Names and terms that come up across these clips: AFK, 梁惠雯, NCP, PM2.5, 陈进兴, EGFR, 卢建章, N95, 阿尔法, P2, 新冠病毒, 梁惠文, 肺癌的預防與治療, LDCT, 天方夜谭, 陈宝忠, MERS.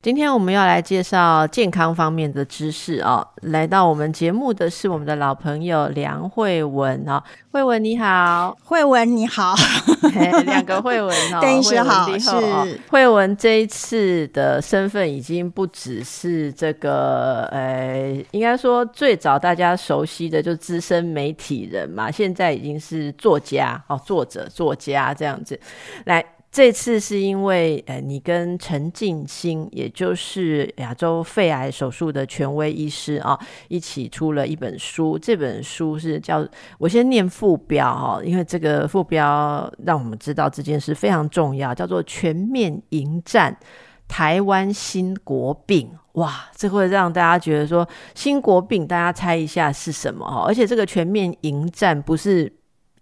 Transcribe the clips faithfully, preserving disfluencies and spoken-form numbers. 今天我们要来介绍健康方面的知识哦。来到我们节目的是我们的老朋友梁惠文哦，惠文你好，惠文你好，两个惠文哦，邓医师好，惠文是哦。惠文这一次的身份已经不只是这个，呃，应该说最早大家熟悉的就资深媒体人嘛，现在已经是作家哦，作者、作家这样子来。这次是因为、呃、你跟陈进兴，也就是亚洲肺癌手术的权威医师啊，一起出了一本书。这本书是叫，我先念副标哦，因为这个副标让我们知道这件事非常重要，叫做全面迎战台湾新国病。哇，这会让大家觉得说新国病大家猜一下是什么、哦、而且这个全面迎战不是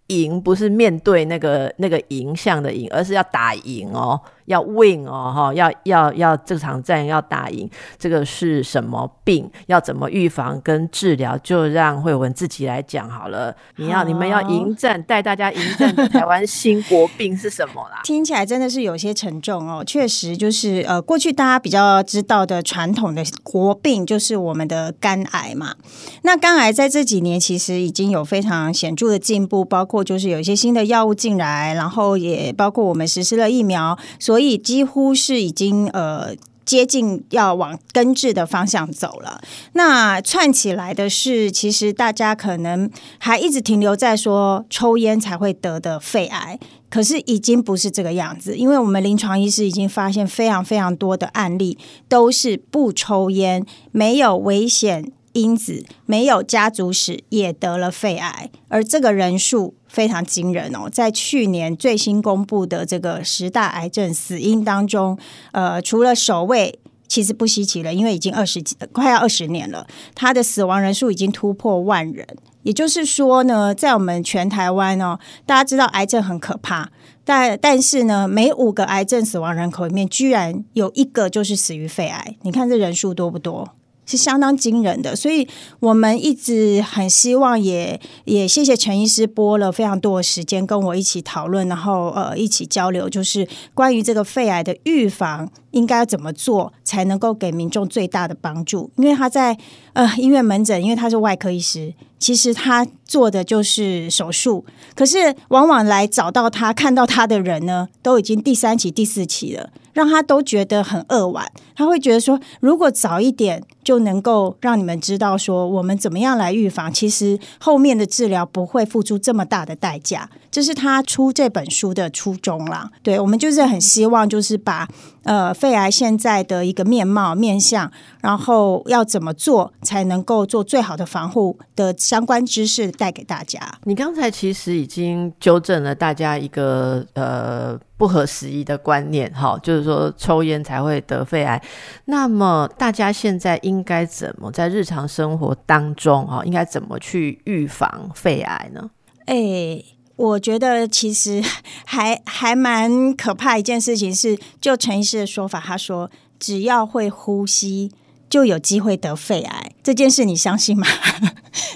赢，不是面对那个那个影响的赢，而是要打赢哦，要 win 哦，要要要这场战要打赢。这个是什么病？要怎么预防跟治疗？就让惠文自己来讲好了。你要你们要迎战，带大家迎战的台湾新国病是什么啦？听起来真的是有些沉重哦。确实就是呃，过去大家比较知道的传统的国病就是我们的肝癌嘛。那肝癌在这几年其实已经有非常显著的进步，包括就是有一些新的药物进来，然后也包括我们实施了疫苗，所以几乎是已经呃接近要往根治的方向走了。那串起来的是，其实大家可能还一直停留在说抽烟才会得的肺癌，可是已经不是这个样子，因为我们临床医师已经发现非常非常多的案例都是不抽烟，没有危险因子，没有家族史也得了肺癌，而这个人数非常惊人哦。在去年最新公布的这个十大癌症死因当中，呃，除了首位其实不稀奇了，因为已经二十快要二十年了，他的死亡人数已经突破万人。也就是说呢，在我们全台湾哦，大家知道癌症很可怕，但但是呢，每五个癌症死亡人口里面，居然有一个就是死于肺癌。你看这人数多不多？是相当惊人的，所以我们一直很希望也，也也谢谢陈医师拨了非常多的时间跟我一起讨论，然后呃一起交流，就是关于这个肺癌的预防应该怎么做才能够给民众最大的帮助。因为他在呃医院门诊，因为他是外科医师，其实他做的就是手术，可是往往来找到他看到他的人呢，都已经第三期第四期了，让他都觉得很扼腕。他会觉得说，如果早一点就能够让你们知道说我们怎么样来预防，其实后面的治疗不会付出这么大的代价。这是他出这本书的初衷啦。对，我们就是很希望就是把呃肺癌现在的一个面貌面向，然后要怎么做才能够做最好的防护的相关知识带给大家。你刚才其实已经纠正了大家一个呃不合时宜的观念，就是说抽烟才会得肺癌。那么大家现在应该怎么在日常生活当中应该怎么去预防肺癌呢？欸，我觉得其实还还蛮可怕一件事情是，就陈医师的说法，他说只要会呼吸就有机会得肺癌，这件事你相信吗？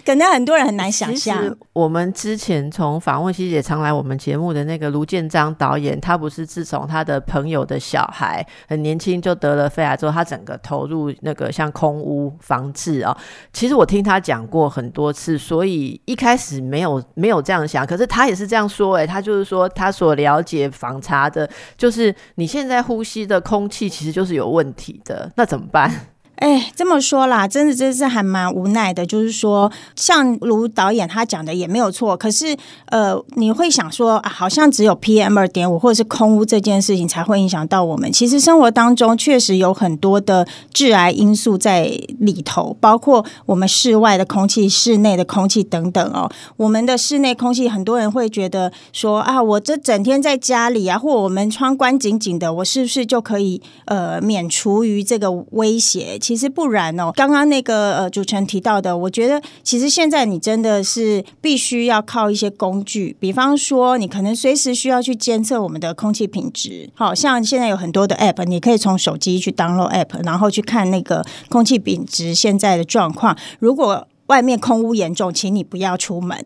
可能很多人很难想象。其实我们之前从访问希姐常来我们节目的那个卢建章导演，他不是自从他的朋友的小孩很年轻就得了肺癌之后，他整个投入那个像空污防治哦。其实我听他讲过很多次，所以一开始没有没有这样想，可是他也是这样说、欸、他就是说他所了解访查的，就是你现在呼吸的空气其实就是有问题的，那怎么办？哎，这么说啦，真的真是还蛮无奈的。就是说，像卢导演他讲的也没有错，可是呃，你会想说、啊、好像只有 P M 二点五 或者是空污这件事情才会影响到我们。其实生活当中确实有很多的致癌因素在里头，包括我们室外的空气、室内的空气等等哦。我们的室内空气，很多人会觉得说啊，我这整天在家里啊，或我们窗关紧紧的，我是不是就可以呃免除于这个威胁？其实不然哦，刚刚那个呃主持人提到的，我觉得其实现在你真的是必须要靠一些工具，比方说你可能随时需要去监测我们的空气品质，好像现在有很多的 app， 你可以从手机去 download app， 然后去看那个空气品质现在的状况。如果外面空污严重，请你不要出门，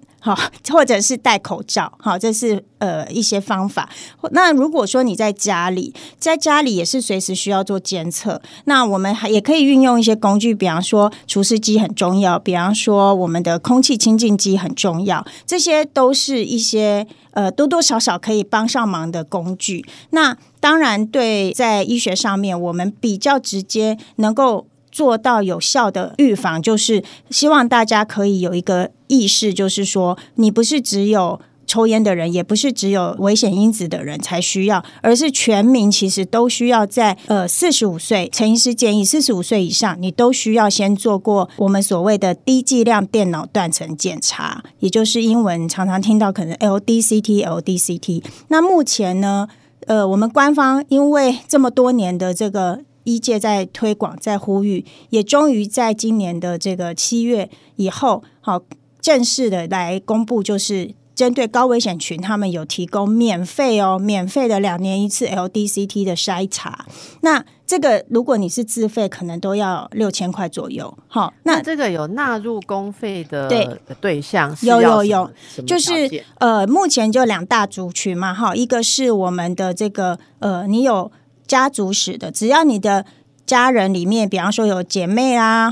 或者是戴口罩，这是呃一些方法。那如果说你在家里，在家里也是随时需要做监测，那我们也可以运用一些工具，比方说除湿机很重要，比方说我们的空气清净机很重要，这些都是一些呃多多少少可以帮上忙的工具。那当然对在医学上面，我们比较直接能够做到有效的预防，就是希望大家可以有一个意识，就是说你不是只有抽烟的人，也不是只有危险因子的人才需要，而是全民其实都需要在呃四十五岁，陈医师建议四十五岁以上你都需要先做过我们所谓的低剂量电脑断层检查，也就是英文常常听到可能 L D C T L D C T。 那目前呢呃，我们官方因为这么多年的这个医界在推广在呼吁，也终于在今年的这个七月以后好正式的来公布，就是针对高危险群他们有提供免费哦免费的两年一次 L D C T 的筛查。那这个如果你是自费可能都要六千块左右。好， 那, 那这个有纳入公费的对象？对，有有有，就是呃目前就两大族群嘛，一个是我们的这个呃你有家族史的，只要你的家人里面比方说有姐妹啊、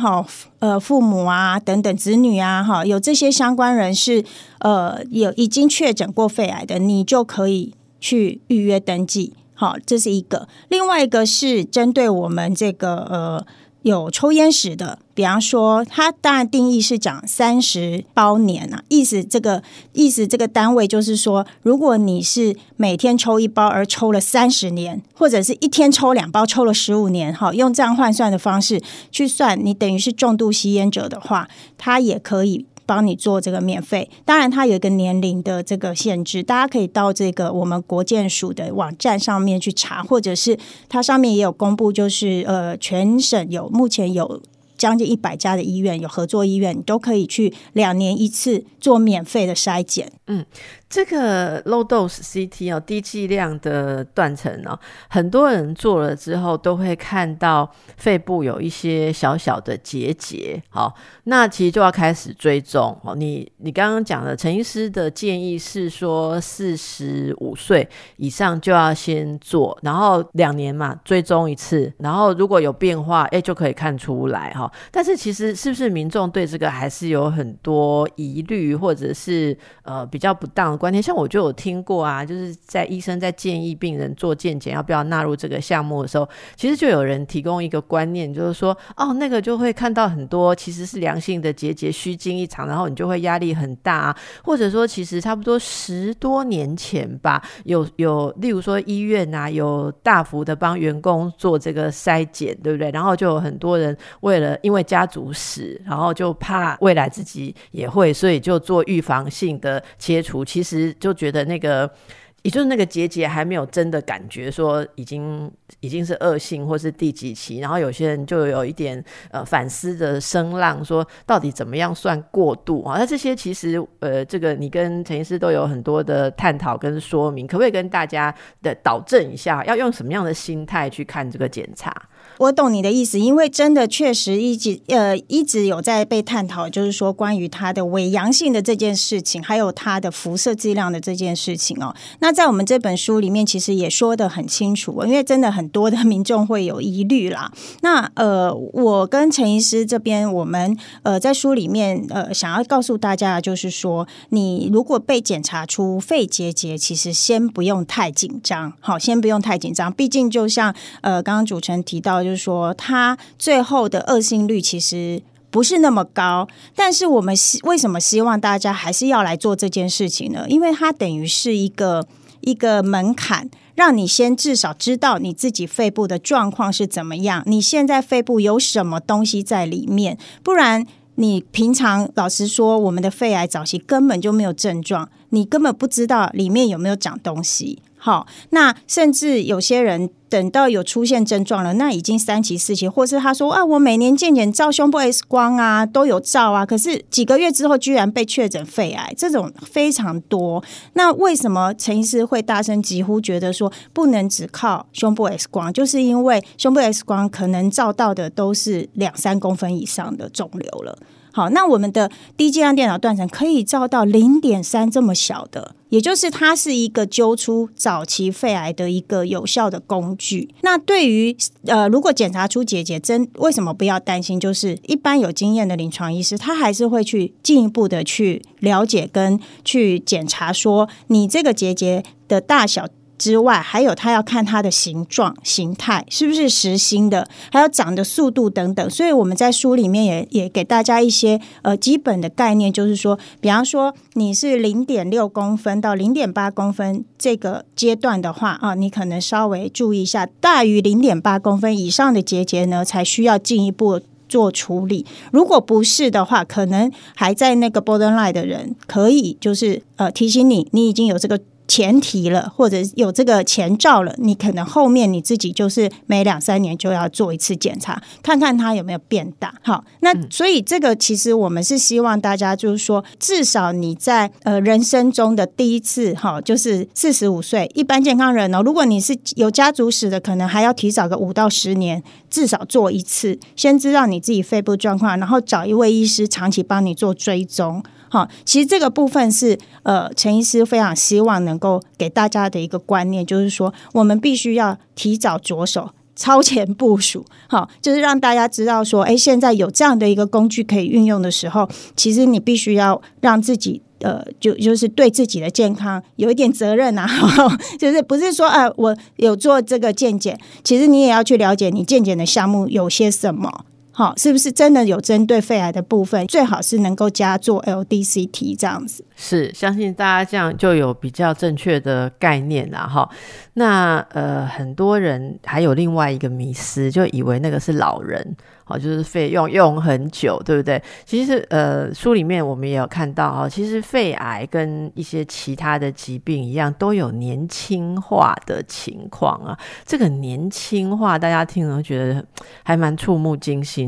呃、父母啊等等子女啊，有这些相关人士、呃、有已经确诊过肺癌的，你就可以去预约登记。好，这是一个。另外一个是针对我们这个呃有抽烟史的，比方说它当然定义是讲三十包年啊，意思这个意思这个单位就是说，如果你是每天抽一包而抽了三十年，或者是一天抽两包抽了十五年，用这样换算的方式去算，你等于是重度吸烟者的话，它也可以帮你做这个免费。当然它有一个年龄的这个限制，大家可以到这个我们国健署的网站上面去查，或者是它上面也有公布，就是呃全省有目前有将近一百家的医院，有合作医院，你都可以去两年一次做免费的筛检。嗯，这个 low dose C T 哦，低剂量的断层哦，很多人做了之后都会看到肺部有一些小小的结节。好，那其实就要开始追踪。哦，你你刚刚讲的陈医师的建议是说，四十五岁以上就要先做，然后两年嘛追踪一次，然后如果有变化，哎就可以看出来哈。但是其实是不是民众对这个还是有很多疑虑，或者是呃比较不当的观念？像我就有听过啊，就是在医生在建议病人做健检要不要纳入这个项目的时候，其实就有人提供一个观念，就是说哦那个就会看到很多其实是良性的结节，虚惊一场，然后你就会压力很大啊。或者说其实差不多十多年前吧，有有例如说医院啊有大幅的帮员工做这个筛检，对不对？然后就有很多人为了因为家族史，然后就怕未来自己也会，所以就做预防性的切除，其实就觉得那个也就是那个结节还没有真的感觉说已经已经是恶性或是第几期，然后有些人就有一点呃反思的声浪，说到底怎么样算过度啊？那这些其实呃，这个你跟陈医师都有很多的探讨跟说明，可不可以跟大家的导正一下，要用什么样的心态去看这个检查？我懂你的意思，因为真的确实一直呃一直有在被探讨，就是说关于它的伪阳性的这件事情，还有它的辐射剂量的这件事情哦。那在我们这本书里面其实也说得很清楚，因为真的很多的民众会有疑虑啦。那呃，我跟陈医师这边我们呃在书里面呃想要告诉大家，就是说你如果被检查出肺结节，其实先不用太紧张，好，先不用太紧张，毕竟就像呃刚刚主持人提到，就是说它最后的恶性率其实不是那么高，但是我们为什么希望大家还是要来做这件事情呢？因为它等于是一个一个门槛，让你先至少知道你自己肺部的状况是怎么样，你现在肺部有什么东西在里面，不然你平常老实说我们的肺癌早期根本就没有症状，你根本不知道里面有没有长东西。好，那甚至有些人等到有出现症状了，那已经三期四期，或是他说啊，我每年健检照胸部 X 光啊都有照啊，可是几个月之后居然被确诊肺癌，这种非常多。那为什么陈医师会大声疾呼觉得说不能只靠胸部 X 光，就是因为胸部 X 光可能照到的都是两三公分以上的肿瘤了。好，那我们的低剂量电脑断层可以照到 零点三 这么小的，也就是它是一个揪出早期肺癌的一个有效的工具。那对于呃，如果检查出结节，真为什么不要担心，就是一般有经验的临床医师他还是会去进一步的去了解跟去检查说你这个结节的大小之外，还有他要看他的形状形态是不是实心的，还有长的速度等等。所以我们在书里面 也, 也给大家一些、呃、基本的概念，就是说比方说你是 零点六 公分到 零点八 公分这个阶段的话、啊、你可能稍微注意一下，大于 零点八 公分以上的结节呢才需要进一步做处理。如果不是的话，可能还在那个 borderline 的人可以就是、呃、提醒你你已经有这个前提了，或者有这个前兆了，你可能后面你自己就是每两三年就要做一次检查，看看它有没有变大。好，那所以这个其实我们是希望大家就是说，至少你在、呃、人生中的第一次、哦、就是四十五岁一般健康人、哦、如果你是有家族史的，可能还要提早个五到十年至少做一次，先知道你自己肺部状况，然后找一位医师长期帮你做追踪。好，其实这个部分是呃，陈医师非常希望能够给大家的一个观念，就是说我们必须要提早着手，超前部署。好，就是让大家知道说，哎，现在有这样的一个工具可以运用的时候，其实你必须要让自己呃，就就是对自己的健康有一点责任啊，呵呵，就是不是说啊、呃，我有做这个健检，其实你也要去了解你健检的项目有些什么。好，是不是真的有针对肺癌的部分，最好是能够加做 L D C T 这样子。是，相信大家这样就有比较正确的概念啦齁。那呃，很多人还有另外一个迷思，就以为那个是老人齁，就是肺用用很久，对不对？其实呃，书里面我们也有看到齁，其实肺癌跟一些其他的疾病一样，都有年轻化的情况啊。这个年轻化，大家听了觉得还蛮触目惊心。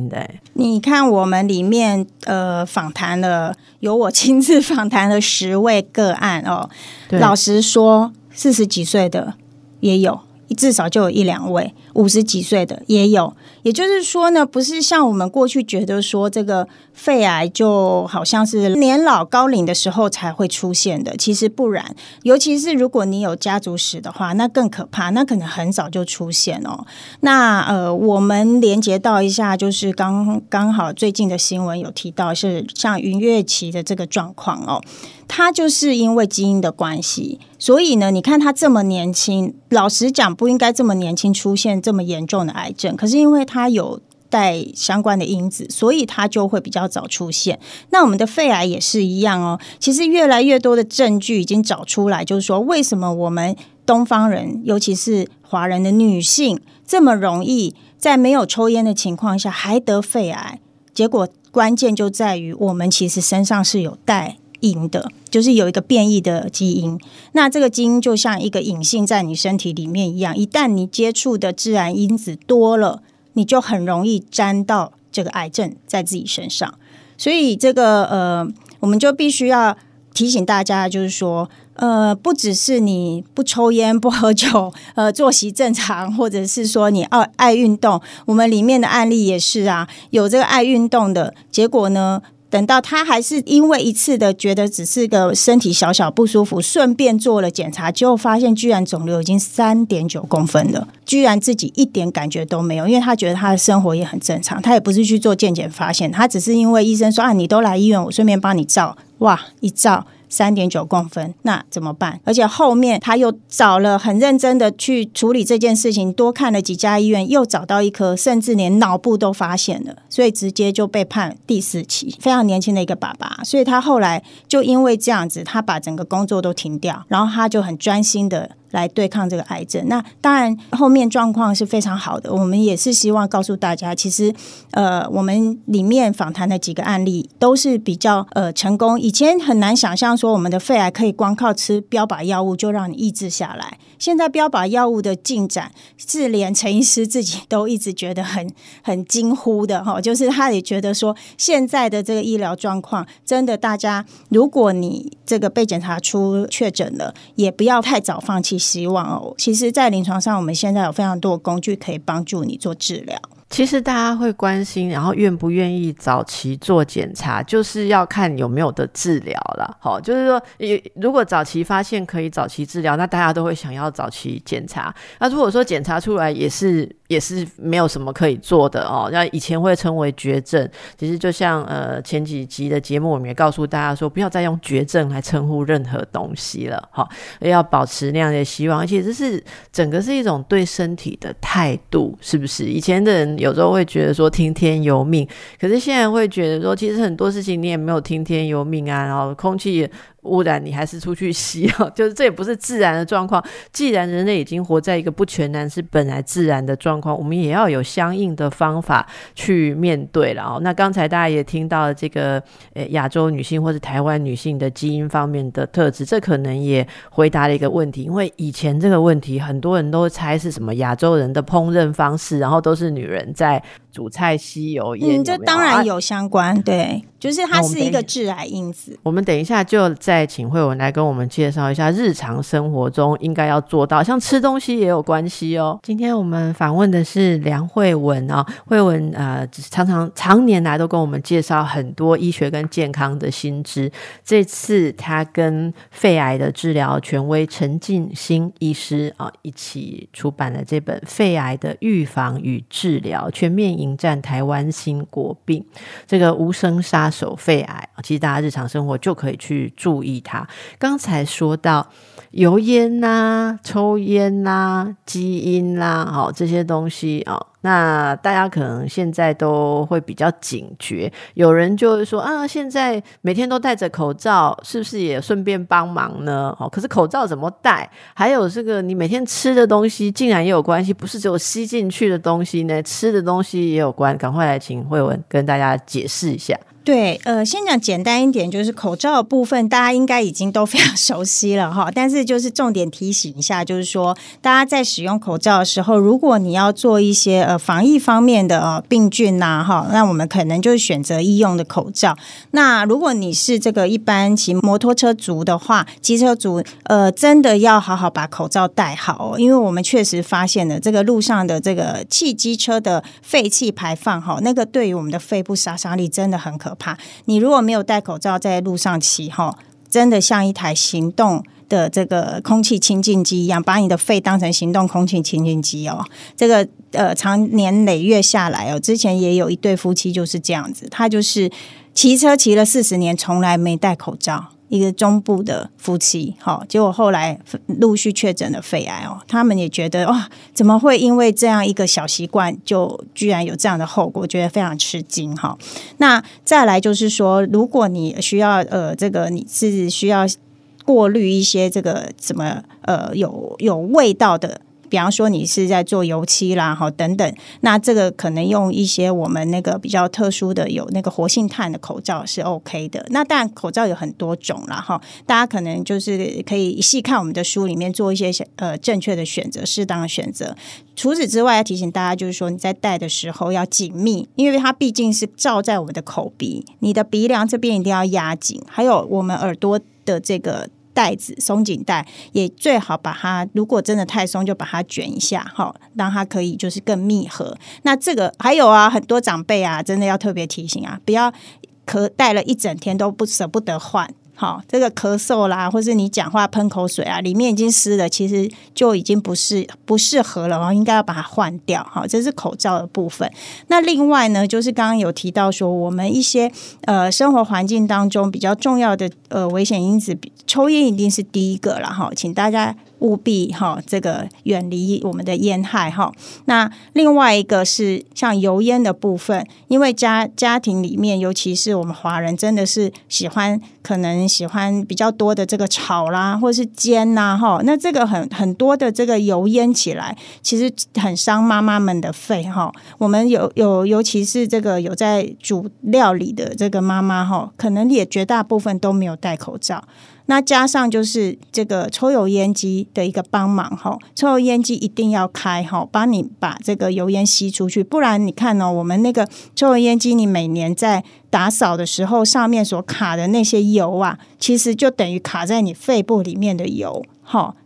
你看我们里面呃访谈了，有我亲自访谈了十位个案哦。老实说，四十几岁的也有，至少就有一两位；五十几岁的也有。也就是说呢，不是像我们过去觉得说这个肺癌就好像是年老高龄的时候才会出现的，其实不然。尤其是如果你有家族史的话，那更可怕，那可能很早就出现哦。那呃，我们连接到一下，就是刚刚好最近的新闻有提到，是像云月琪的这个状况哦，它就是因为基因的关系，所以呢，你看他这么年轻，老实讲不应该这么年轻出现这么严重的癌症，可是因为他它有带相关的因子，所以它就会比较早出现。那我们的肺癌也是一样哦，其实越来越多的证据已经找出来，就是说为什么我们东方人，尤其是华人的女性这么容易在没有抽烟的情况下还得肺癌，结果关键就在于我们其实身上是有带因的，就是有一个变异的基因。那这个基因就像一个隐性在你身体里面一样，一旦你接触的致癌因子多了，你就很容易沾到这个癌症在自己身上。所以这个呃，我们就必须要提醒大家，就是说呃，不只是你不抽烟不喝酒，呃，作息正常，或者是说你爱爱运动，我们里面的案例也是啊，有这个爱运动的，结果呢等到他还是因为一次的觉得只是个身体小小不舒服，顺便做了检查，结果发现居然肿瘤已经 三点九 公分了，居然自己一点感觉都没有，因为他觉得他的生活也很正常，他也不是去做健检发现，他只是因为医生说啊，你都来医院，我顺便帮你照，哇，一照 三点九 公分，那怎么办？而且后面他又找了很认真的去处理这件事情，多看了几家医院，又找到一颗，甚至连脑部都发现了，所以直接就被判第四期。非常年轻的一个爸爸，所以他后来就因为这样子，他把整个工作都停掉，然后他就很专心的来对抗这个癌症。那当然后面状况是非常好的，我们也是希望告诉大家，其实呃，我们里面访谈的几个案例都是比较呃成功。以前很难想象说我们的肺癌可以光靠吃标靶药物就让你抑制下来，现在标靶药物的进展是连陈医师自己都一直觉得很很惊呼的哈，就是他也觉得说现在的这个医疗状况真的，大家如果你这个被检查出确诊了，也不要太早放弃希望哦。其实在临床上我们现在有非常多的工具可以帮助你做治疗。其实大家会关心然后愿不愿意早期做检查，就是要看有没有的治疗啦。好，就是说如果早期发现可以早期治疗，那大家都会想要早期检查。那如果说检查出来也是也是没有什么可以做的哦，那以前会称为绝症，其实就像呃前几集的节目我们也告诉大家说，不要再用绝症来称呼任何东西了，哦，要保持那样的希望，而且这是整个是一种对身体的态度，是不是？以前的人有时候会觉得说听天由命，可是现在会觉得说其实很多事情你也没有听天由命啊，然后空气污染你还是出去吸，哦，就是这也不是自然的状况。既然人类已经活在一个不全然是本来自然的状况，我们也要有相应的方法去面对了，哦，那刚才大家也听到这个亚洲女性或是台湾女性的基因方面的特质，这可能也回答了一个问题，因为以前这个问题很多人都猜是什么亚洲人的烹饪方式，然后都是女人在煮菜吸油烟，嗯，这当然有相关，啊，对，就是它是一个致癌因子。我们等一下就再请惠雯来跟我们介绍一下日常生活中应该要做到，像吃东西也有关系哦。今天我们访问的是梁惠雯啊，惠雯呃常常常年来都跟我们介绍很多医学跟健康的新知。这次她跟肺癌的治疗权威陈进兴医师啊一起出版了这本《肺癌的预防与治疗：全面影响》。迎战台湾新国病，这个无声杀手肺癌，其实大家日常生活就可以去注意它。刚才说到油烟啦、啊、抽烟啦、啊、基因啦、啊哦，这些东西啊，哦，那大家可能现在都会比较警觉，有人就会说啊，现在每天都戴着口罩，是不是也顺便帮忙呢？哦，可是口罩怎么戴？还有这个你每天吃的东西竟然也有关系，不是只有吸进去的东西呢，吃的东西也有关。赶快来请惠雯跟大家解释一下。对，呃，先讲简单一点，就是口罩的部分，大家应该已经都非常熟悉了哈。但是就是重点提醒一下，就是说大家在使用口罩的时候，如果你要做一些呃防疫方面的呃病菌呐，啊，哈，那我们可能就是选择医用的口罩。那如果你是这个一般骑摩托车族的话，机车族，呃，真的要好好把口罩戴好哦，因为我们确实发现了这个路上的这个汽机车的废气排放哈，那个对于我们的肺部杀伤力真的很可怕。你如果没有戴口罩在路上骑，真的像一台行动的这个空气清净机一样，把你的肺当成行动空气清净机哦。这个呃，长年累月下来哦，之前也有一对夫妻就是这样子，他就是骑车骑了四十年，从来没戴口罩。一个中部的夫妻，哦，结果后来陆续确诊了肺癌哦。他们也觉得哇，怎么会因为这样一个小习惯就居然有这样的后果，觉得非常吃惊哈，哦。那再来就是说，如果你需要呃，这个你是需要过滤一些这个什么呃有有味道的。比方说你是在做油漆啦，好等等，那这个可能用一些我们那个比较特殊的有那个活性炭的口罩是 OK 的。那当然口罩有很多种啦，哈，大家可能就是可以细看我们的书里面做一些呃正确的选择，适当的选择。除此之外，要提醒大家就是说你在戴的时候要紧密，因为它毕竟是罩在我们的口鼻，你的鼻梁这边一定要压紧，还有我们耳朵的这个。带子松紧带也最好把它，如果真的太松就把它卷一下，哦，让它可以就是更密合。那这个还有啊，很多长辈啊真的要特别提醒啊，不要咳戴了一整天都不舍不得换，哦，这个咳嗽啦或是你讲话喷口水啊里面已经湿了，其实就已经不适不适合了，哦，应该要把它换掉，哦，这是口罩的部分。那另外呢就是刚刚有提到说我们一些呃生活环境当中比较重要的呃危险因子，抽烟一定是第一个啦，请大家务必这个远离我们的烟害。那另外一个是像油烟的部分，因为 家, 家庭里面尤其是我们华人真的是喜欢可能喜欢比较多的这个炒啦或是煎啦，那这个 很, 很多的这个油烟起来其实很伤妈妈们的肺。我们 有, 有尤其是这个有在煮料理的这个妈妈可能也绝大部分都没有戴口罩，那加上就是这个抽油烟机的一个帮忙，抽油烟机一定要开，帮你把这个油烟吸出去，不然你看哦，我们那个抽油烟机你每年在打扫的时候上面所卡的那些油啊，其实就等于卡在你肺部里面的油，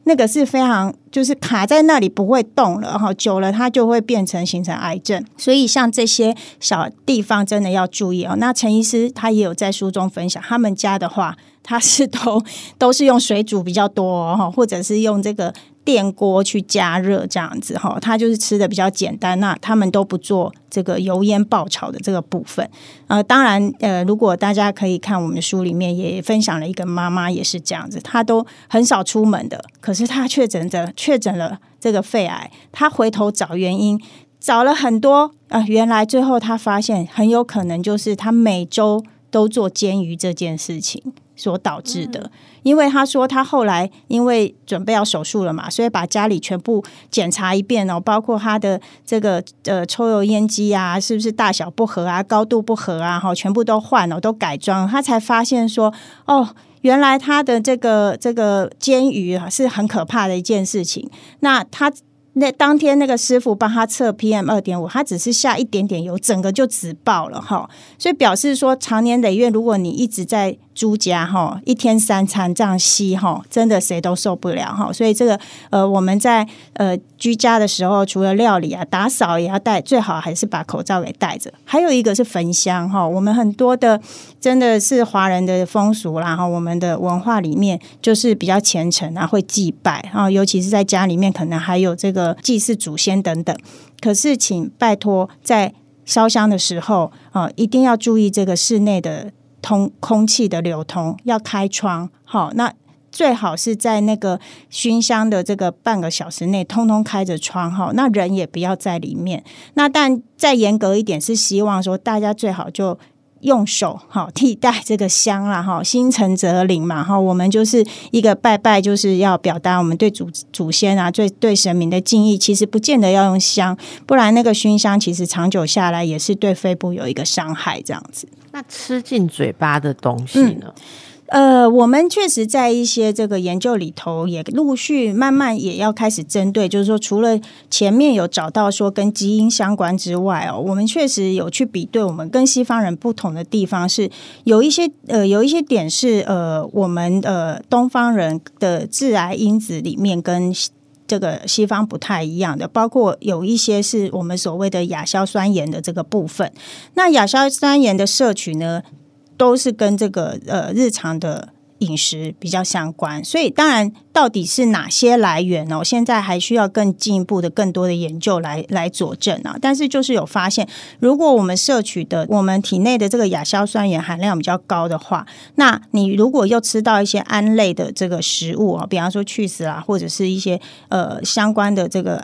那个是非常就是卡在那里不会动了，久了它就会变成形成癌症，所以像这些小地方真的要注意哦。那陈医师他也有在书中分享，他们家的话他是都都是用水煮比较多哦，或者是用这个电锅去加热这样子哈，他就是吃的比较简单，那他们都不做这个油烟爆炒的这个部分。呃，当然呃，如果大家可以看我们书里面也分享了一个妈妈也是这样子，她都很少出门的，可是她确诊的确诊了这个肺癌，她回头找原因，找了很多啊、呃，原来最后她发现很有可能就是她每周都做煎鱼这件事情所导致的、嗯、因为他说他后来因为准备要手术了嘛，所以把家里全部检查一遍哦，包括他的这个、呃、抽油烟机啊是不是大小不合啊，高度不合啊、哦、全部都换哦，都改装，他才发现说哦，原来他的这个这个煎鱼是很可怕的一件事情。那他那当天那个师傅帮他测 P M 二点五， 他只是下一点点油整个就紫爆了，所以表示说长年累月如果你一直在猪家一天三餐这样吸，真的谁都受不了。所以这个呃，我们在呃居家的时候除了料理啊打扫也要戴，最好还是把口罩给戴着。还有一个是焚香，我们很多的真的是华人的风俗啦，我们的文化里面就是比较虔诚啊，会祭拜，尤其是在家里面可能还有这个祭祀祖先等等，可是请拜托在烧香的时候、呃、一定要注意这个室内的通空气的流通，要开窗，好，那最好是在那个熏香的这个半个小时内通通开着窗，好，那人也不要在里面。那但再严格一点是希望说大家最好就用手替代这个香啦，心诚则灵嘛，我们就是一个拜拜就是要表达我们对 祖, 祖先啊 对, 对神明的敬意，其实不见得要用香，不然那个熏香其实长久下来也是对肺部有一个伤害这样子。那吃进嘴巴的东西呢、嗯、呃，我们确实在一些这个研究里头也陆续慢慢也要开始针对，就是说除了前面有找到说跟基因相关之外哦，我们确实有去比对我们跟西方人不同的地方是有一些呃有一些点是呃我们呃东方人的致癌因子里面跟这个西方不太一样的，包括有一些是我们所谓的亚硝酸盐的这个部分。那亚硝酸盐的摄取呢，都是跟这个呃日常的饮食比较相关，所以当然到底是哪些来源哦，现在还需要更进一步的更多的研究来来佐证啊。但是就是有发现，如果我们摄取的我们体内的这个亚硝酸盐含量比较高的话，那你如果又吃到一些胺类的这个食物啊、哦，比方说去死啊，或者是一些呃相关的这个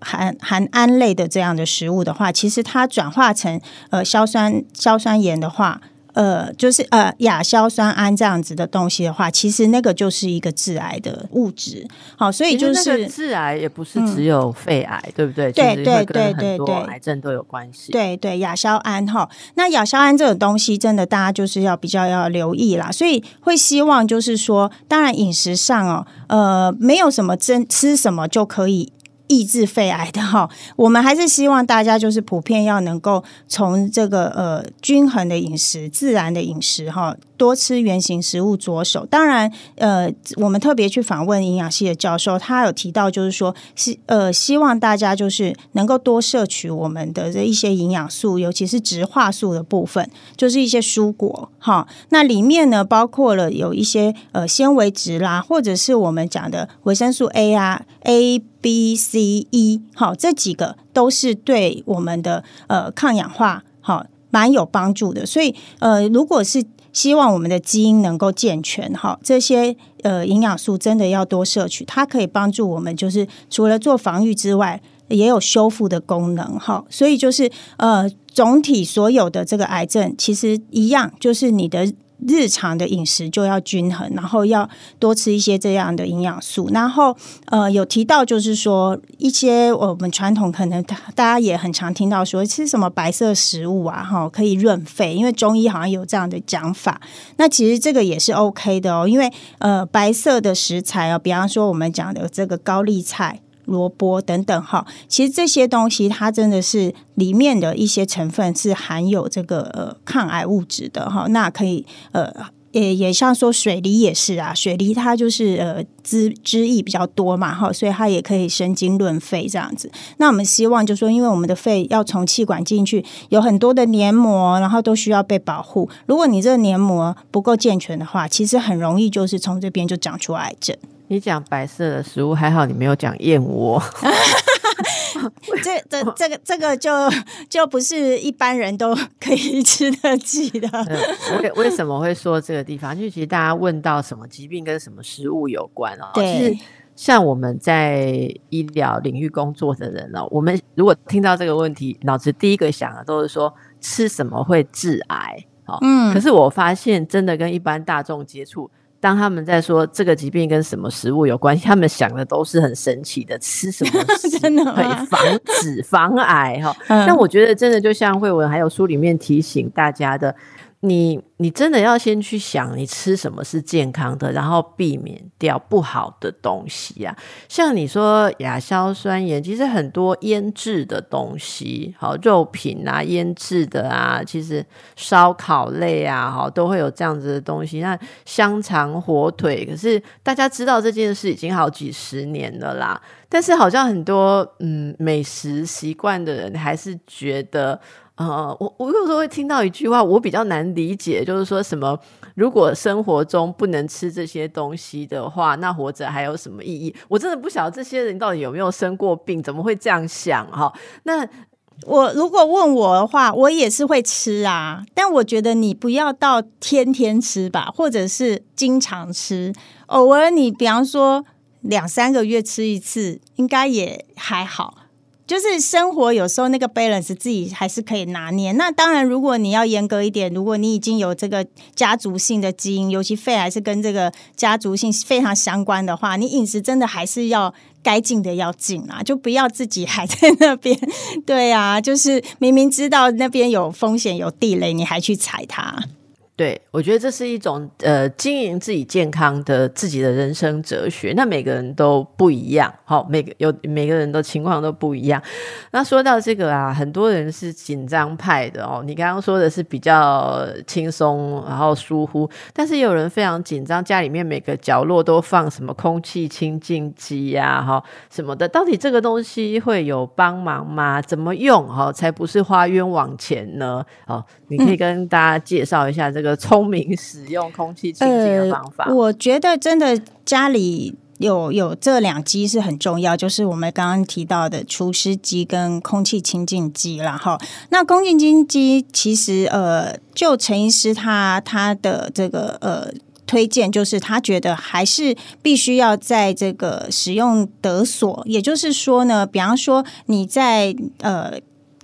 含含胺类的这样的食物的话，其实它转化成呃硝酸硝酸盐的话。呃，就是呃亚硝酸胺这样子的东西的话，其实那个就是一个致癌的物质。好，所以就是那个致癌也不是只有肺癌，嗯、对不对？对对对对对，癌症都有关系。对 对, 对，亚硝胺哈，那亚硝胺这种东西，真的大家就是要比较要留意啦。所以会希望就是说，当然饮食上哦，呃，没有什么真吃什么就可以抑制肺癌的哈，我们还是希望大家就是普遍要能够从这个呃均衡的饮食、自然的饮食哈，多吃原型食物着手。当然，呃，我们特别去访问营养系的教授，他有提到就是说，呃，希望大家就是能够多摄取我们的这一些营养素，尤其是植化素的部分，就是一些蔬果哈。那里面呢，包括了有一些呃纤维质啦，或者是我们讲的维生素 A 啊 A。B、C、E， 好，这几个都是对我们的呃抗氧化好蛮有帮助的，所以呃，如果是希望我们的基因能够健全，好，这些呃营养素真的要多摄取，它可以帮助我们，就是除了做防御之外，也有修复的功能，好，所以就是呃，总体所有的这个癌症其实一样，就是你的日常的饮食就要均衡，然后要多吃一些这样的营养素。然后呃，有提到就是说一些我们传统可能大家也很常听到说吃什么白色食物啊，哈、哦，可以润肺，因为中医好像有这样的讲法。那其实这个也是 OK 的哦，因为呃，白色的食材啊、哦，比方说我们讲的这个高丽菜、萝卜等等哈，其实这些东西它真的是里面的一些成分是含有这个呃抗癌物质的哈，那可以呃。也也像说水梨也是啊，水梨它就是呃汁汁液比较多嘛哈，所以它也可以生津润肺这样子。那我们希望就是说，因为我们的肺要从气管进去，有很多的黏膜，然后都需要被保护。如果你这个黏膜不够健全的话，其实很容易就是从这边就长出癌症。你讲白色的食物，还好你没有讲燕窝。这这这个这个就就不是一般人都可以吃得起的。为为什么会说这个地方？因为其实大家问到什么疾病跟什么食物有关哦，对。像我们在医疗领域工作的人哦，我们如果听到这个问题，脑子第一个想的都是说吃什么会致癌哦。嗯。可是我发现，真的跟一般大众接触。当他们在说这个疾病跟什么食物有关系，他们想的都是很神奇的，吃什么真的可以防止防癌哈、嗯。但我觉得真的就像慧文还有书里面提醒大家的，你你真的要先去想你吃什么是健康的，然后避免掉不好的东西啊。像你说亚硝酸盐，其实很多腌制的东西，好肉品啊，腌制的啊，其实烧烤类啊，好都会有这样子的东西。那香肠、火腿，可是大家知道这件事已经好几十年了啦，但是好像很多嗯美食习惯的人还是觉得。呃，我我有时候会听到一句话，我比较难理解，就是说什么如果生活中不能吃这些东西的话，那活着还有什么意义？我真的不晓得这些人到底有没有生过病，怎么会这样想哈？那我如果问我的话，我也是会吃啊，但我觉得你不要到天天吃吧，或者是经常吃，偶尔你比方说两三个月吃一次，应该也还好。就是生活有时候那个 balance 自己还是可以拿捏。那当然如果你要严格一点，如果你已经有这个家族性的基因，尤其肺还是跟这个家族性非常相关的话，你饮食真的还是要该进的要进啊，就不要自己还在那边对啊，就是明明知道那边有风险有地雷你还去踩它。对，我觉得这是一种呃经营自己健康的自己的人生哲学。那每个人都不一样，好，每个有每个人的情况都不一样。那说到这个啊，很多人是紧张派的哦。你刚刚说的是比较轻松，然后疏忽，但是有人非常紧张，家里面每个角落都放什么空气清净机啊，哈、哦、什么的。到底这个东西会有帮忙吗？怎么用哈、哦、才不是花冤枉钱呢？哦，你可以跟大家介绍一下这个。嗯，这个聪明使用空气清净的方法、呃、我觉得真的家里有有这两机是很重要，就是我们刚刚提到的除湿机跟空气清净机啦。那空气清净机其实呃，就陈医师他他的这个呃推荐，就是他觉得还是必须要在这个使用得所，也就是说呢，比方说你在呃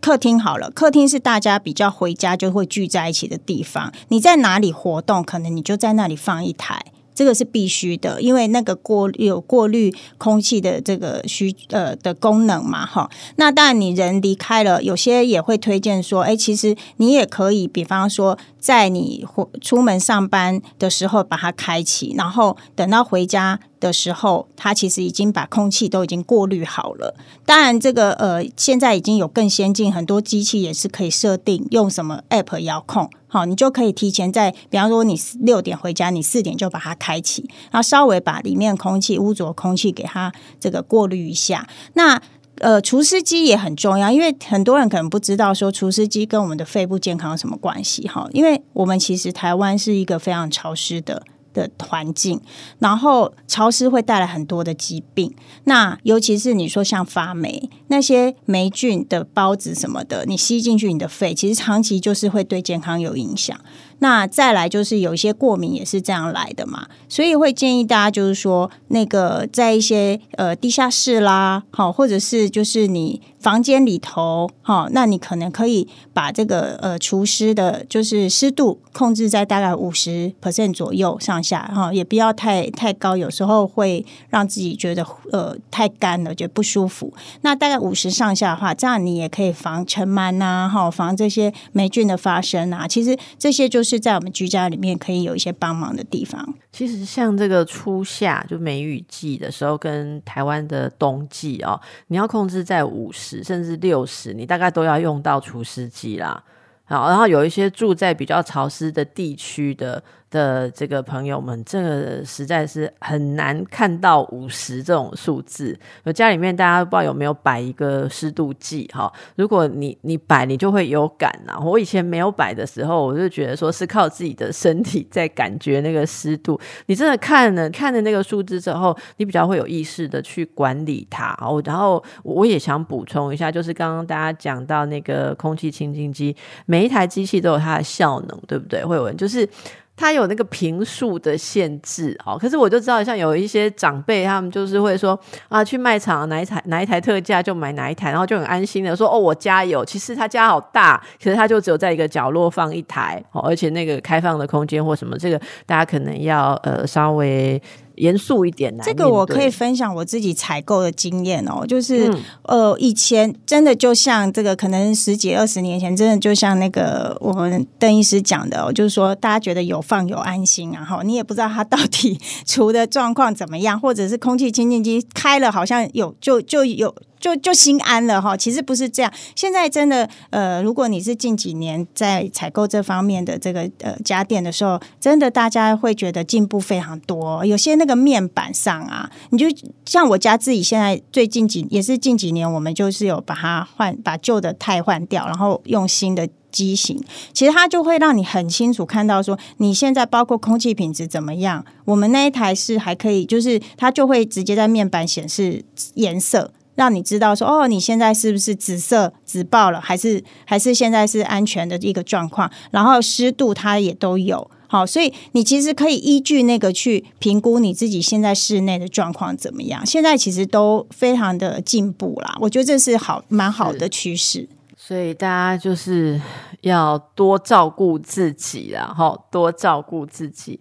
客厅好了，客厅是大家比较回家就会聚在一起的地方，你在哪里活动可能你就在那里放一台，这个是必须的，因为那个过有过滤空气的这个需呃的功能嘛哈。那当然你人离开了，有些也会推荐说，哎，其实你也可以，比方说在你出门上班的时候把它开启，然后等到回家的时候，它其实已经把空气都已经过滤好了。当然，这个呃，现在已经有更先进，很多机器也是可以设定用什么 app 遥控。好，你就可以提前在，比方说你六点回家，你四点就把它开启，然后稍微把里面空气、污浊空气给它这个过滤一下。那呃，除湿机也很重要，因为很多人可能不知道说除湿机跟我们的肺部健康有什么关系哈。因为我们其实台湾是一个非常潮湿的的环境，然后潮湿会带来很多的疾病，那尤其是你说像发霉，那些霉菌的孢子什么的，你吸进去你的肺，其实长期就是会对健康有影响。那再来就是有一些过敏也是这样来的嘛，所以会建议大家就是说，那个在一些呃地下室啦，好，或者是就是你房间里头、哦、那你可能可以把这个呃除湿的就是湿度控制在大概 百分之五十 左右上下、哦、也不要太太高，有时候会让自己觉得呃太干了，觉得不舒服。那大概五十上下的话，这样你也可以防尘螨啊、哦、防这些霉菌的发生啊，其实这些就是在我们居家里面可以有一些帮忙的地方。其实像这个初夏就梅雨季的时候跟台湾的冬季哦，你要控制在五十甚至六十，你大概都要用到除湿机啦。好，然后有一些住在比较潮湿的地区的的这个朋友们，这个实在是很难看到五十这种数字。有家里面大家不知道有没有摆一个湿度计、哦、如果你你摆你就会有感啦、啊。我以前没有摆的时候，我就觉得说是靠自己的身体在感觉那个湿度，你真的看了看了那个数字之后，你比较会有意识的去管理它、哦、然后我也想补充一下，就是刚刚大家讲到那个空气清净机，每一台机器都有它的效能，对不对？慧文就是它有那个频数的限制、哦、可是我就知道像有一些长辈他们就是会说啊，去卖场哪一台哪一台特价就买哪一台，然后就很安心的说哦我家有，其实他家好大，其实他就只有在一个角落放一台、哦、而且那个开放的空间或什么，这个大家可能要呃稍微严肃一点。这个我可以分享我自己采购的经验哦，就是、嗯、呃以前真的就像这个可能十几二十年前，真的就像那个我们邓医师讲的、哦、就是说大家觉得有放有安心啊，你也不知道它到底除的状况怎么样，或者是空气清净机开了好像有就就有就就心安了哈，其实不是这样。现在真的，呃，如果你是近几年在采购这方面的这个呃家电的时候，真的大家会觉得进步非常多。有些那个面板上啊，你就像我家自己现在最近几也是近几年，我们就是有把它换，把旧的钛换掉，然后用新的机型，其实它就会让你很清楚看到说你现在包括空气品质怎么样。我们那一台是还可以，就是它就会直接在面板显示颜色，让你知道说哦，你现在是不是紫色紫爆了，还是还是现在是安全的一个状况，然后湿度它也都有。好，所以你其实可以依据那个去评估你自己现在室内的状况怎么样。现在其实都非常的进步啦，我觉得这是好蛮好的趋势。所以大家就是要多照顾自己啦，多照顾自己。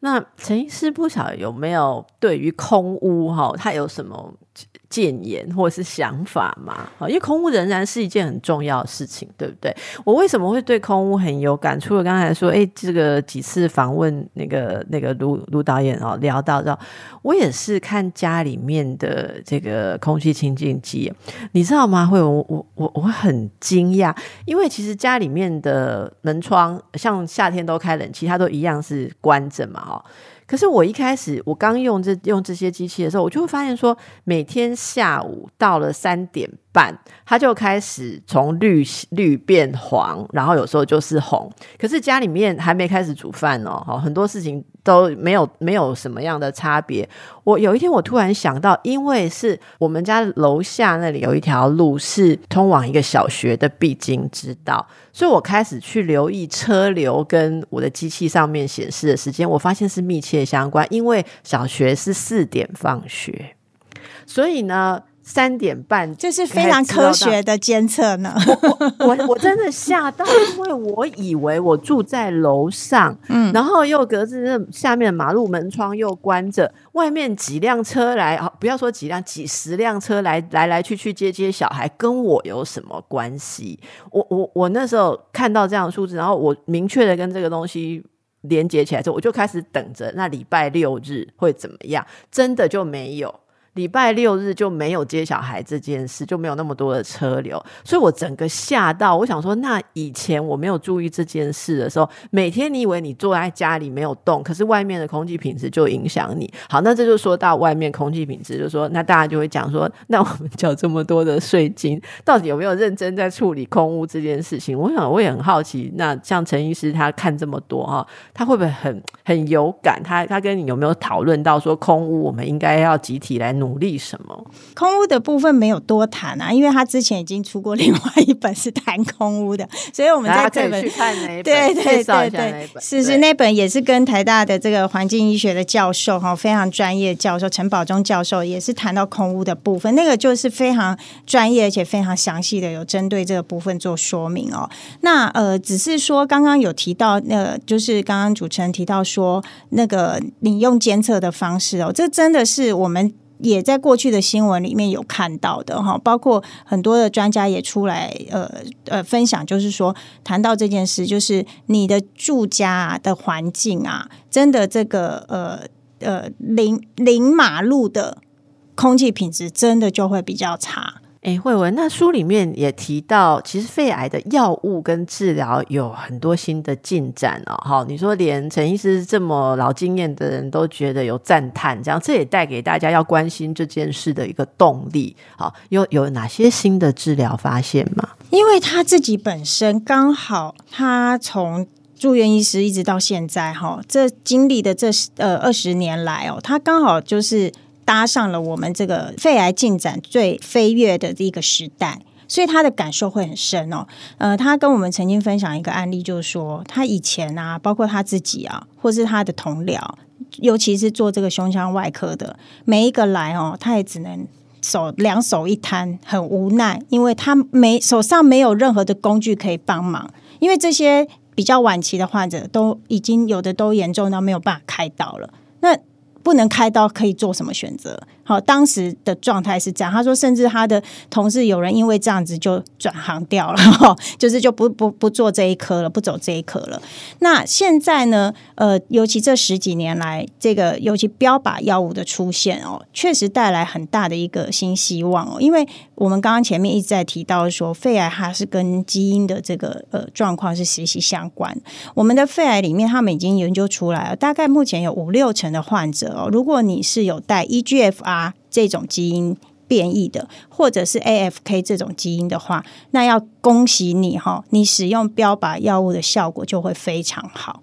那陈医师不晓得有没有对于空污他有什么建言或是想法嘛？因为空污仍然是一件很重要的事情，对不对？我为什么会对空污很有感？除了刚才说，哎，这个几次访问那个那个卢卢导演哦，聊到到，我也是看家里面的这个空气清净机，你知道吗？会我我我我很惊讶，因为其实家里面的门窗，像夏天都开冷气，它都一样是关着嘛，哦。可是我一开始我刚用这用这些机器的时候，我就会发现说每天下午到了三点半它就开始从绿绿变黄，然后有时候就是红。可是家里面还没开始煮饭哦，很多事情都没有没有什么样的差别。我有一天我突然想到，因为是我们家楼下那里有一条路是通往一个小学的必经之道，所以我开始去留意车流跟我的机器上面显示的时间，我发现是密切相关。因为小学是四点放学，所以呢三点半，这是非常科学的监测呢。我, 我, 我真的吓到，因为我以为我住在楼上，嗯，然后又隔着下面马路门窗又关着，外面几辆车来，不要说几辆，几十辆车来来来去去接接小孩，跟我有什么关系？我我我那时候看到这样的数字，然后我明确的跟这个东西连接起来之后，我就开始等着那礼拜六日会怎么样，真的就没有。礼拜六日就没有接小孩这件事，就没有那么多的车流，所以我整个吓到。我想说那以前我没有注意这件事的时候，每天你以为你坐在家里没有动，可是外面的空气品质就影响你。好，那这就说到外面空气品质，就说那大家就会讲说，那我们缴这么多的税金，到底有没有认真在处理空污这件事情？我想我也很好奇，那像陈医师他看这么多、哦、他会不会很很有感？他他跟你有没有讨论到说空污我们应该要集体来努努力什么？空屋的部分没有多谈啊，因为他之前已经出过另外一本是谈空屋的，所以我们在这本去看哪一本，对对对对，是是那本也是跟台大的这个环境医学的教授非常专业的教授陈宝忠教授也是谈到空屋的部分，那个就是非常专业而且非常详细的有针对这个部分做说明哦。那呃，只是说刚刚有提到，呃，就是刚刚主持人提到说那个你用监测的方式哦，这真的是我们也在过去的新闻里面有看到的哈，包括很多的专家也出来呃呃分享，就是说谈到这件事，就是你的住家的环境啊，真的这个呃呃零零马路的空气品质真的就会比较差。哎，惠文，那书里面也提到，其实肺癌的药物跟治疗有很多新的进展哦。好，你说连陈医师这么老经验的人都觉得有赞叹，这样这也带给大家要关心这件事的一个动力。好，有有哪些新的治疗发现吗？因为他自己本身刚好，他从住院医师一直到现在哈，这经历的这呃二十年来哦，他刚好就是搭上了我们这个肺癌进展最飞跃的一个时代，所以他的感受会很深哦。呃，他跟我们曾经分享一个案例，就是说他以前啊，包括他自己啊，或是他的同僚，尤其是做这个胸腔外科的，每一个来哦，他也只能手两手一摊，很无奈，因为他没手上没有任何的工具可以帮忙，因为这些比较晚期的患者都已经有的都严重到没有办法开刀了，那不能开刀可以做什么选择？好，当时的状态是这样。他说，甚至他的同事有人因为这样子就转行掉了，就是就不不不做这一科了，不走这一科了。那现在呢？呃，尤其这十几年来，这个尤其标靶药物的出现哦，确实带来很大的一个新希望哦。因为我们刚刚前面一直在提到说，肺癌它是跟基因的这个呃状况是息息相关。我们的肺癌里面，他们已经研究出来了，大概目前有五六成的患者。如果你是有带 E G F R 这种基因变异的，或者是 A F K 这种基因的话，那要恭喜你，你使用标靶药物的效果就会非常好。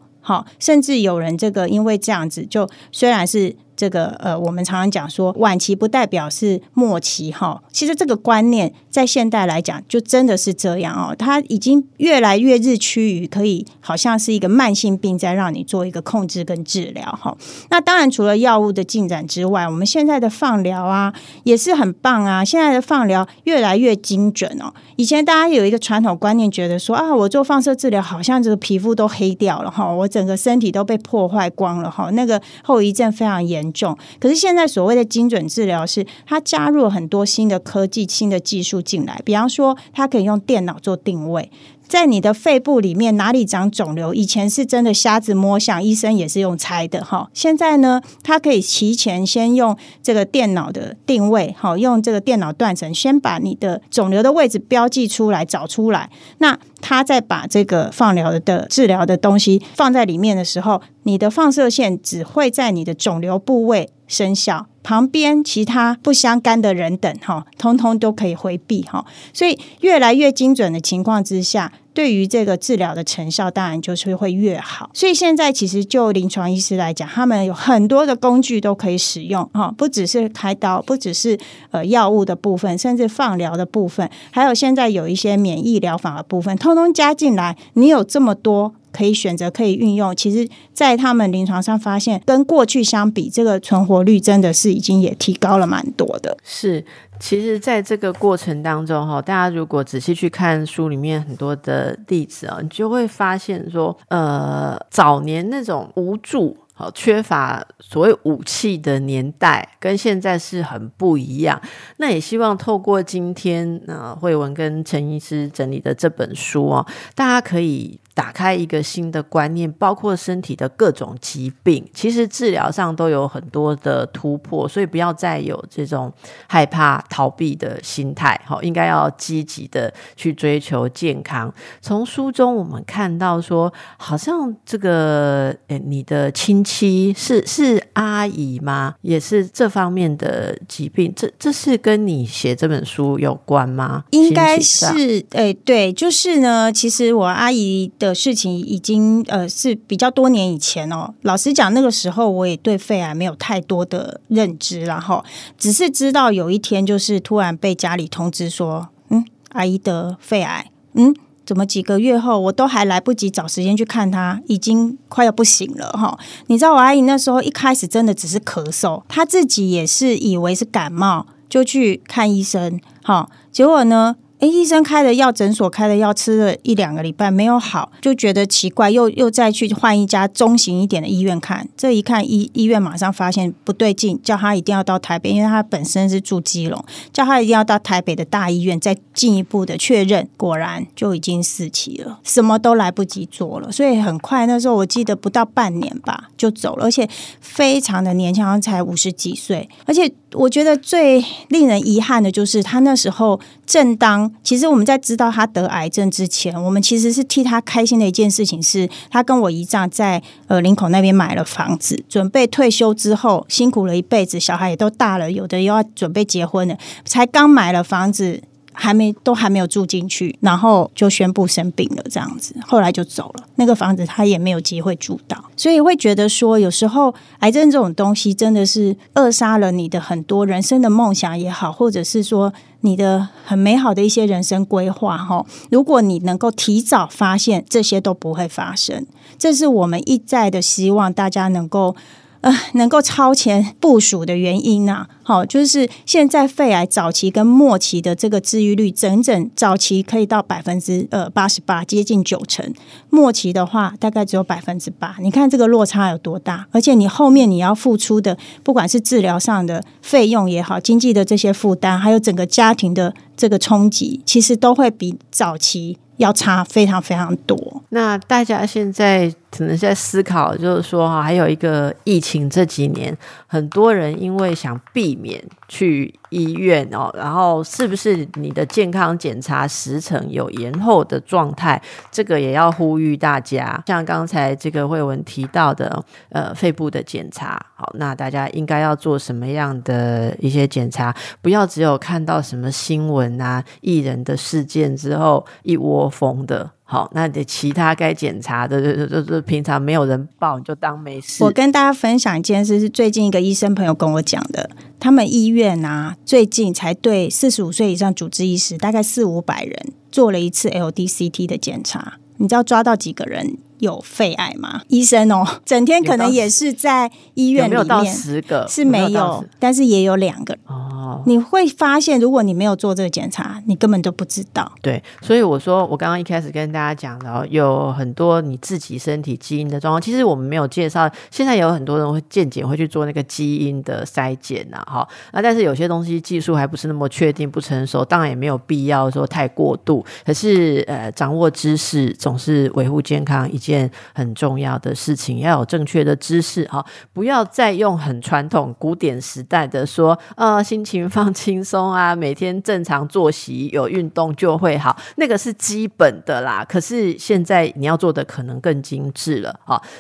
甚至有人这个因为这样子，就虽然是这个呃，我们常常讲说晚期不代表是末期哈，其实这个观念在现代来讲就真的是这样哦，它已经越来越日趋于可以好像是一个慢性病在让你做一个控制跟治疗哈。那当然除了药物的进展之外，我们现在的放疗啊也是很棒啊，现在的放疗越来越精准哦。以前大家有一个传统观念，觉得说啊，我做放射治疗好像这个皮肤都黑掉了哈，我整个身体都被破坏光了哈，那个后遗症非常严重。可是现在所谓的精准治疗是它加入很多新的科技新的技术进来，比方说它可以用电脑做定位，在你的肺部里面哪里长肿瘤，以前是真的瞎子摸象，医生也是用猜的，现在呢它可以提前先用这个电脑的定位，用这个电脑断层先把你的肿瘤的位置标记出来找出来，那它再把这个放疗的治疗的东西放在里面的时候，你的放射线只会在你的肿瘤部位生效，旁边其他不相干的人等通通都可以回避，所以越来越精准的情况之下，对于这个治疗的成效当然就是会越好。所以现在其实就临床医师来讲，他们有很多的工具都可以使用，不只是开刀，不只是呃药物的部分，甚至放疗的部分，还有现在有一些免疫疗法的部分通通加进来，你有这么多可以选择可以运用，其实在他们临床上发现跟过去相比，这个存活率真的是已经也提高了蛮多的。是，其实在这个过程当中，大家如果仔细去看书里面很多的例子，你就会发现说呃，早年那种无助缺乏所谓武器的年代跟现在是很不一样。那也希望透过今天呃，惠文跟陈医师整理的这本书哦，大家可以打开一个新的观念，包括身体的各种疾病，其实治疗上都有很多的突破，所以不要再有这种害怕逃避的心态，应该要积极的去追求健康。从书中我们看到说，好像这个、欸、你的亲戚是是阿姨吗？也是这方面的疾病，这这是跟你写这本书有关吗？应该是、欸、对，就是呢，其实我阿姨的事情已经呃是比较多年以前哦。老实讲，那个时候我也对肺癌没有太多的认知，然后只是知道有一天就是突然被家里通知说，嗯，阿姨得肺癌，嗯。怎么几个月后我都还来不及找时间去看他，已经快要不行了哈。你知道我阿姨那时候一开始真的只是咳嗽，她自己也是以为是感冒，就去看医生哈。结果呢，诶，医生开的药，诊所开的药吃了一两个礼拜没有好，就觉得奇怪，又又再去换一家中型一点的医院看。这一看医医院马上发现不对劲，叫他一定要到台北，因为他本身是住基隆，叫他一定要到台北的大医院再进一步的确认，果然就已经四期了，什么都来不及做了。所以很快那时候我记得不到半年吧就走了，而且非常的年轻，好像才五十几岁。而且我觉得最令人遗憾的就是他那时候正当其实我们在知道他得癌症之前，我们其实是替他开心的一件事情是他跟我姨丈在呃林口那边买了房子，准备退休之后辛苦了一辈子，小孩也都大了，有的又要准备结婚了，才刚买了房子还没都还没有住进去，然后就宣布生病了这样子，后来就走了，那个房子他也没有机会住到。所以会觉得说有时候癌症这种东西真的是扼杀了你的很多人生的梦想也好，或者是说你的很美好的一些人生规划，如果你能够提早发现，这些都不会发生。这是我们一再的希望大家能够呃，能够超前部署的原因啊，好，就是现在肺癌早期跟末期的这个治愈率，整整早期可以到百分之呃八十八，接近九成；末期的话，大概只有百分之八。你看这个落差有多大？而且你后面你要付出的，不管是治疗上的费用也好，经济的这些负担，还有整个家庭的这个冲击，其实都会比早期要差非常非常多。那大家现在可能在思考就是说，还有一个疫情，这几年很多人因为想避免去医院哦，然后是不是你的健康检查时程有延后的状态，这个也要呼吁大家。像刚才这个惠雯提到的呃，肺部的检查，好，那大家应该要做什么样的一些检查，不要只有看到什么新闻啊艺人的事件之后一窝蜂的，好，那你其他该检查的就是平常没有人报，你就当没事。我跟大家分享一件事，是最近一个医生朋友跟我讲的，他们医院啊最近才对四十五岁以上主治医师大概四五百人做了一次 L D C T 的检查。你知道抓到几个人有肺癌吗？医生哦，整天可能也是在医院里面，有没有到十个？是没有，有没有到十？但是也有两个哦。你会发现，如果你没有做这个检查，你根本都不知道。对，所以我说，我刚刚一开始跟大家讲的，有很多你自己身体基因的状况，其实我们没有介绍。现在有很多人会健检，会去做那个基因的筛检啊，哈。那但是有些东西技术还不是那么确定，不成熟，当然也没有必要说太过度。可是呃，掌握知识总是维护健康以及一件很重要的事情，要有正确的知识，不要再用很传统古典时代的说呃，心情放轻松啊，每天正常作息有运动就会好，那个是基本的啦，可是现在你要做的可能更精致了，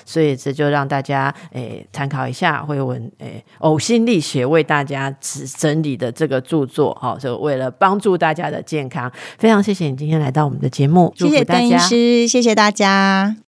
所以这就让大家诶参考一下惠雯呕心沥血为大家整理的这个著作，所以为了帮助大家的健康，非常谢谢你今天来到我们的节目，祝福大家。谢谢邓医师，谢谢大家。